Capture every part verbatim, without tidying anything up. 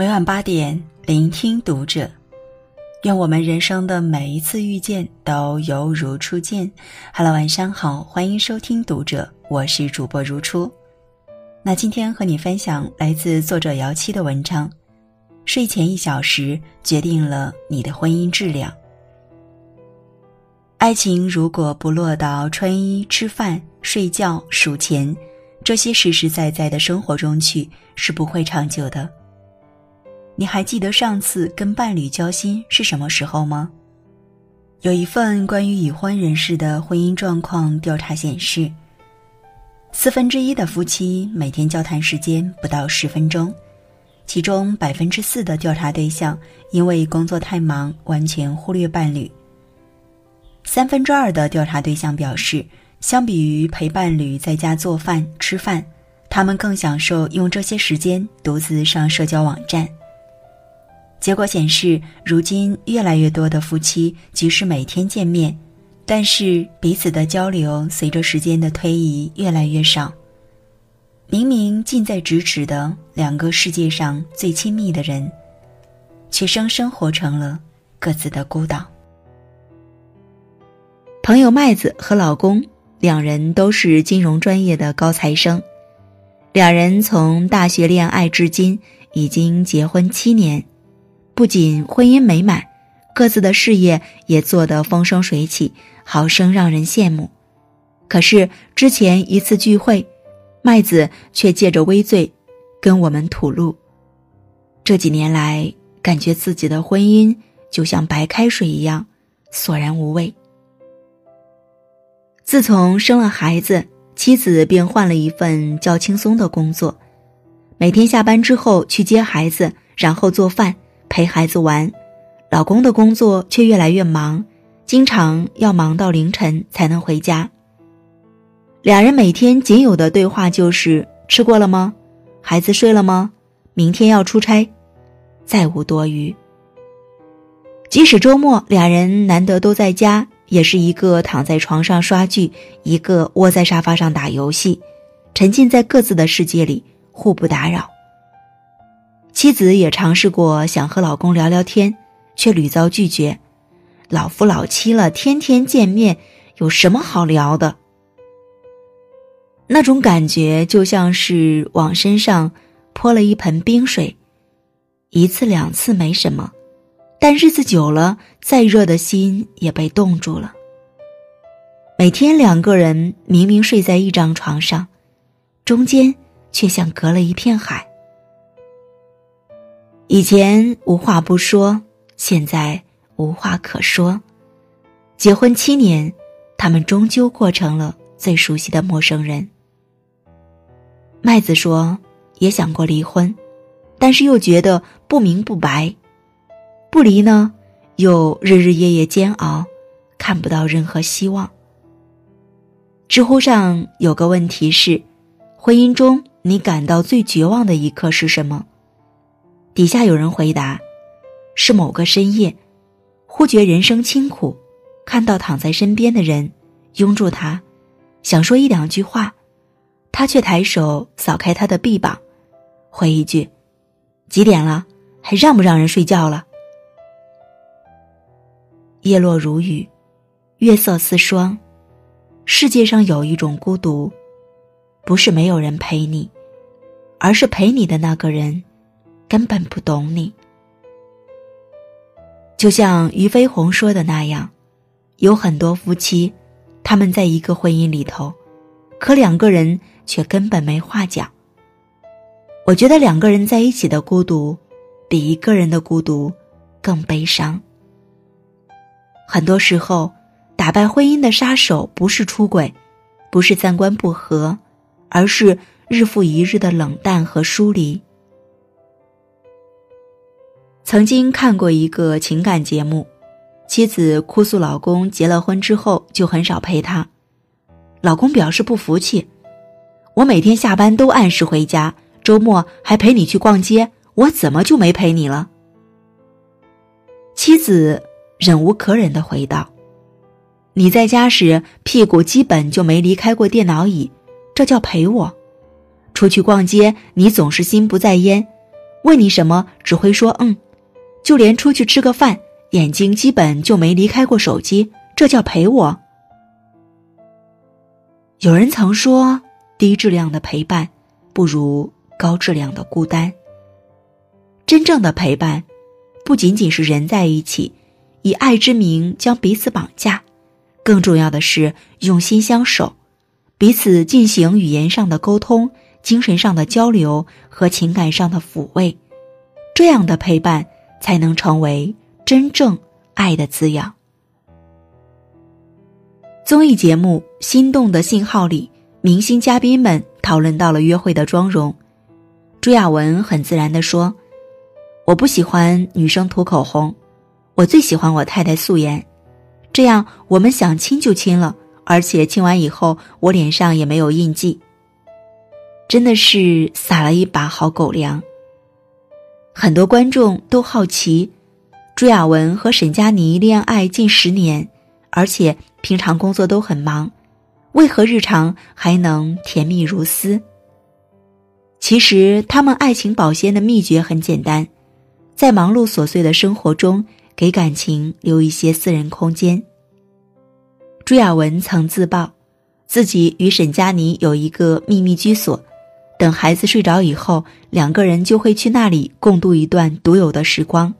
每晚八点，聆听读者。愿我们人生的每一次遇见都犹如初见。Hello， 晚上好，欢迎收听读者，我是主播如初。那今天和你分享来自作者姚七的文章，睡前一小时决定了你的婚姻质量。爱情如果不落到穿衣、吃饭、睡觉、数钱这些实实在在的生活中去，是不会长久的。你还记得上次跟伴侣交心是什么时候吗？有一份关于已婚人士的婚姻状况调查显示，四分之一的夫妻每天交谈时间不到十分钟，其中百分之四的调查对象因为工作太忙完全忽略伴侣。三分之二的调查对象表示，相比于陪伴侣在家做饭吃饭，他们更享受用这些时间独自上社交网站。结果显示，如今越来越多的夫妻即使每天见面，但是彼此的交流随着时间的推移越来越少。明明近在咫尺的两个世界上最亲密的人，却生生活成了各自的孤岛。朋友麦子和老公两人都是金融专业的高材生，两人从大学恋爱至今已经结婚七年。不仅婚姻美满，各自的事业也做得风生水起，好生让人羡慕。可是之前一次聚会，麦子却借着微醉跟我们吐露，这几年来感觉自己的婚姻就像白开水一样索然无味。自从生了孩子，妻子便换了一份较轻松的工作，每天下班之后去接孩子，然后做饭陪孩子玩。老公的工作却越来越忙，经常要忙到凌晨才能回家。两人每天仅有的对话就是吃过了吗？孩子睡了吗？明天要出差，再无多余。即使周末两人难得都在家，也是一个躺在床上刷剧，一个窝在沙发上打游戏，沉浸在各自的世界里，互不打扰。妻子也尝试过想和老公聊聊天，却屡遭拒绝。老夫老妻了，天天见面，有什么好聊的？那种感觉就像是往身上泼了一盆冰水，一次两次没什么，但日子久了，再热的心也被冻住了。每天两个人明明睡在一张床上，中间却像隔了一片海。以前无话不说，现在无话可说。结婚七年，他们终究过成了最熟悉的陌生人。麦子说，也想过离婚，但是又觉得不明不白。不离呢，又日日夜夜煎熬，看不到任何希望。知乎上有个问题是，婚姻中你感到最绝望的一刻是什么？底下有人回答，是某个深夜忽觉人生清苦，看到躺在身边的人，拥住他，想说一两句话，他却抬手扫开他的臂膀，回一句，几点了，还让不让人睡觉了。夜落如雨，月色似霜，世界上有一种孤独，不是没有人陪你，而是陪你的那个人根本不懂你。就像俞飞鸿说的那样，有很多夫妻，他们在一个婚姻里头，可两个人却根本没话讲。我觉得两个人在一起的孤独，比一个人的孤独更悲伤。很多时候，打败婚姻的杀手不是出轨，不是三观不合，而是日复一日的冷淡和疏离。曾经看过一个情感节目，妻子哭诉老公结了婚之后就很少陪她。老公表示不服气，我每天下班都按时回家，周末还陪你去逛街，我怎么就没陪你了？妻子忍无可忍地回道，你在家时屁股基本就没离开过电脑椅，这叫陪我。出去逛街你总是心不在焉，问你什么只会说嗯，就连出去吃个饭，眼睛基本就没离开过手机，这叫陪我？有人曾说，低质量的陪伴不如高质量的孤单。真正的陪伴不仅仅是人在一起，以爱之名将彼此绑架，更重要的是用心相守，彼此进行语言上的沟通，精神上的交流和情感上的抚慰，这样的陪伴才能成为真正爱的滋养。综艺节目《心动的信号》里，明星嘉宾们讨论到了约会的妆容，朱亚文很自然地说，我不喜欢女生涂口红，我最喜欢我太太素颜，这样我们想亲就亲了，而且亲完以后我脸上也没有印记。真的是撒了一把好狗粮。很多观众都好奇，朱亚文和沈佳妮恋爱近十年，而且平常工作都很忙，为何日常还能甜蜜如斯？其实他们爱情保鲜的秘诀很简单，在忙碌琐碎的生活中给感情留一些私人空间。朱亚文曾自曝自己与沈佳妮有一个秘密居所，等孩子睡着以后，两个人就会去那里共度一段独有的时光。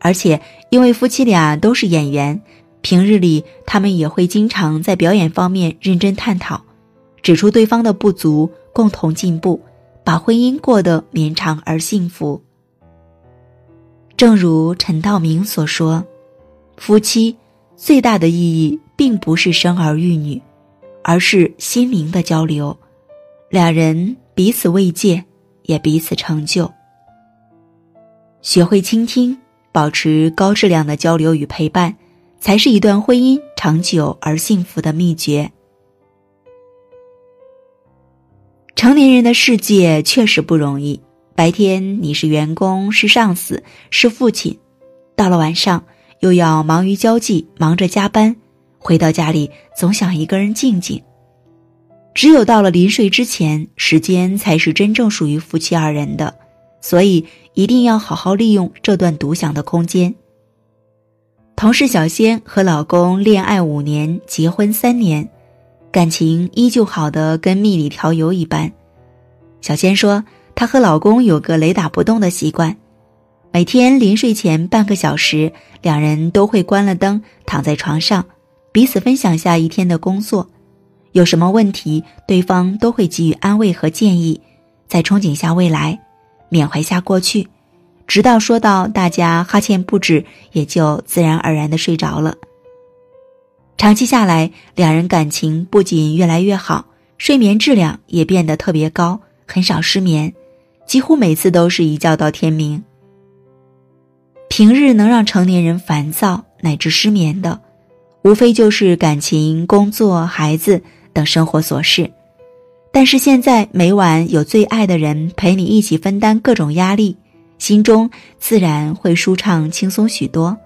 而且因为夫妻俩都是演员，平日里他们也会经常在表演方面认真探讨，指出对方的不足，共同进步，把婚姻过得绵长而幸福。正如陈道明所说，夫妻最大的意义并不是生儿育女，而是心灵的交流，俩人彼此慰藉，也彼此成就。学会倾听，保持高质量的交流与陪伴，才是一段婚姻长久而幸福的秘诀。成年人的世界确实不容易，白天你是员工，是上司，是父亲，到了晚上又要忙于交际，忙着加班，回到家里总想一个人静静。只有到了临睡之前，时间才是真正属于夫妻二人的，所以一定要好好利用这段独享的空间。同事小仙和老公恋爱五年，结婚三年，感情依旧好得跟蜜里调油一般。小仙说，她和老公有个雷打不动的习惯，每天临睡前半个小时，两人都会关了灯，躺在床上，彼此分享下一天的工作，有什么问题对方都会给予安慰和建议，再憧憬下未来，缅怀下过去，直到说到大家哈欠不止，也就自然而然地睡着了。长期下来，两人感情不仅越来越好，睡眠质量也变得特别高，很少失眠，几乎每次都是一觉到天明。平日能让成年人烦躁乃至失眠的，无非就是感情、工作、孩子等生活琐事。但是现在每晚有最爱的人陪你一起分担各种压力，心中自然会舒畅轻松许多。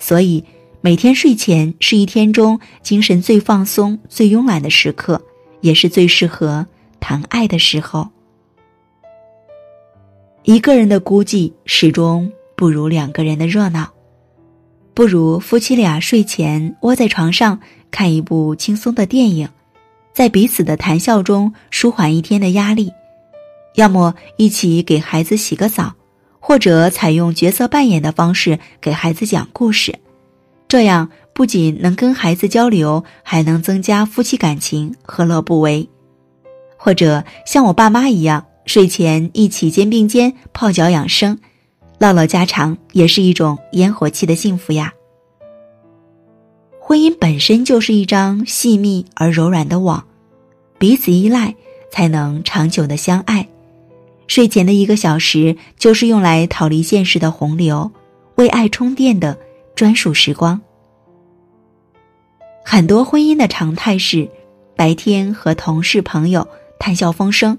所以每天睡前是一天中精神最放松最慵懒的时刻，也是最适合谈爱的时候。一个人的孤寂始终不如两个人的热闹，不如夫妻俩睡前窝在床上看一部轻松的电影，在彼此的谈笑中舒缓一天的压力，要么一起给孩子洗个澡，或者采用角色扮演的方式给孩子讲故事，这样不仅能跟孩子交流，还能增加夫妻感情，何乐不为？或者像我爸妈一样，睡前一起肩并肩泡脚养生，唠唠家常，也是一种烟火气的幸福呀。婚姻本身就是一张细密而柔软的网，彼此依赖才能长久的相爱。睡前的一个小时就是用来逃离现实的洪流，为爱充电的专属时光。很多婚姻的常态是白天和同事朋友谈笑风生，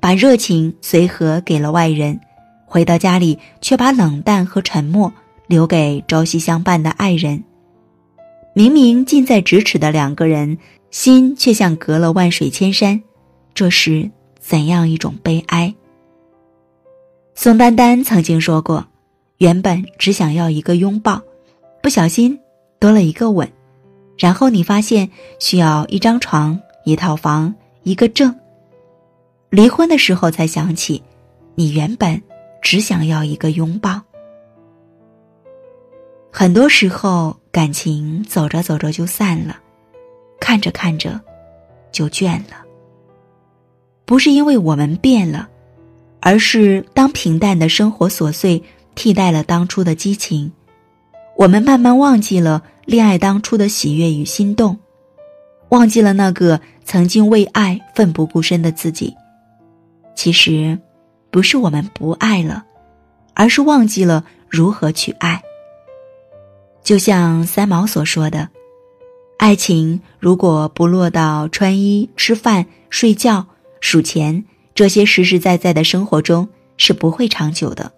把热情随和给了外人，回到家里却把冷淡和沉默留给朝夕相伴的爱人。明明近在咫尺的两个人，心却像隔了万水千山，这是怎样一种悲哀？宋丹丹曾经说过，原本只想要一个拥抱，不小心多了一个吻，然后你发现需要一张床、一套房、一个证。离婚的时候才想起，你原本只想要一个拥抱。很多时候感情走着走着就散了，看着看着就倦了。不是因为我们变了，而是当平淡的生活琐碎替代了当初的激情，我们慢慢忘记了恋爱当初的喜悦与心动，忘记了那个曾经为爱奋不顾身的自己。其实不是我们不爱了，而是忘记了如何去爱。就像三毛所说的，爱情如果不落到穿衣、吃饭、睡觉、数钱这些实实在在的生活中，是不会长久的。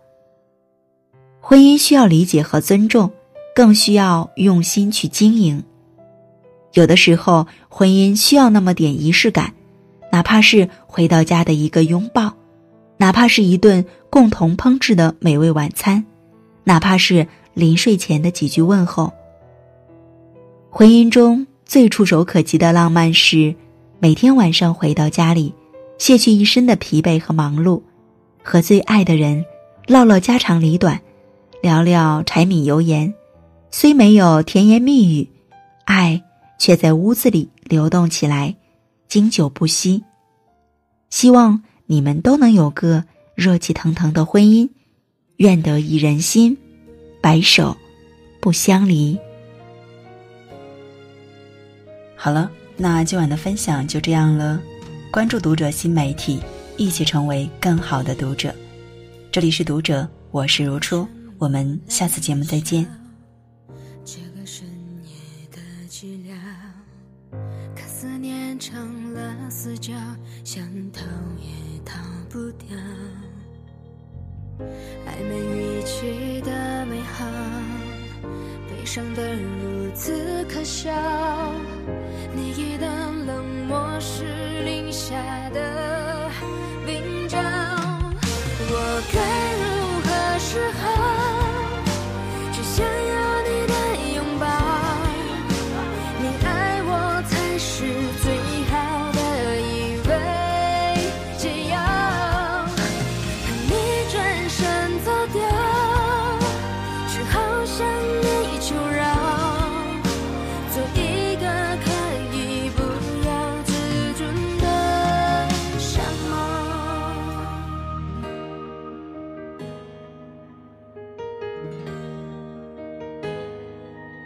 婚姻需要理解和尊重，更需要用心去经营。有的时候婚姻需要那么点仪式感，哪怕是回到家的一个拥抱，哪怕是一顿共同烹制的美味晚餐，哪怕是临睡前的几句问候。婚姻中最触手可及的浪漫是每天晚上回到家里，卸去一身的疲惫和忙碌，和最爱的人唠唠家长里短，聊聊柴米油盐，虽没有甜言蜜语，爱却在屋子里流动起来，经久不息。希望你们都能有个热气腾腾的婚姻，愿得一人心，白首不相离。好了，那今晚的分享就这样了。关注读者新媒体，一起成为更好的读者。这里是读者，我是如初，我们下次节目再见。这个深夜的寂寥，可思念成了死角，想逃也逃不掉。暧昧逾期的美好，悲伤的如此可笑。你一旦冷漠是零下的冰雹，我该如何是好？只想要你的拥抱，你爱我才是最好的依偎解药。看你转身走掉，只好向你求饶，做一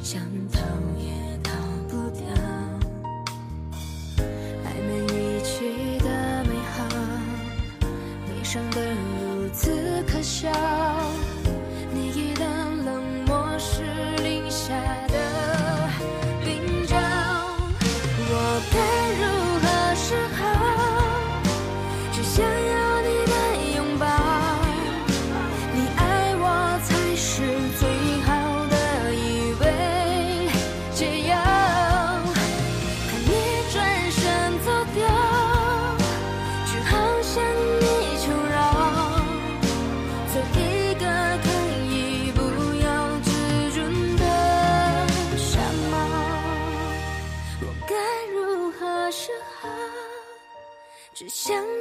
想逃也逃不掉，暧昧逾期的美好，悲伤的如此可笑。你一旦冷漠是零下的冰雹，我该如何是好？只想要你的拥抱，你爱我才是最好。只想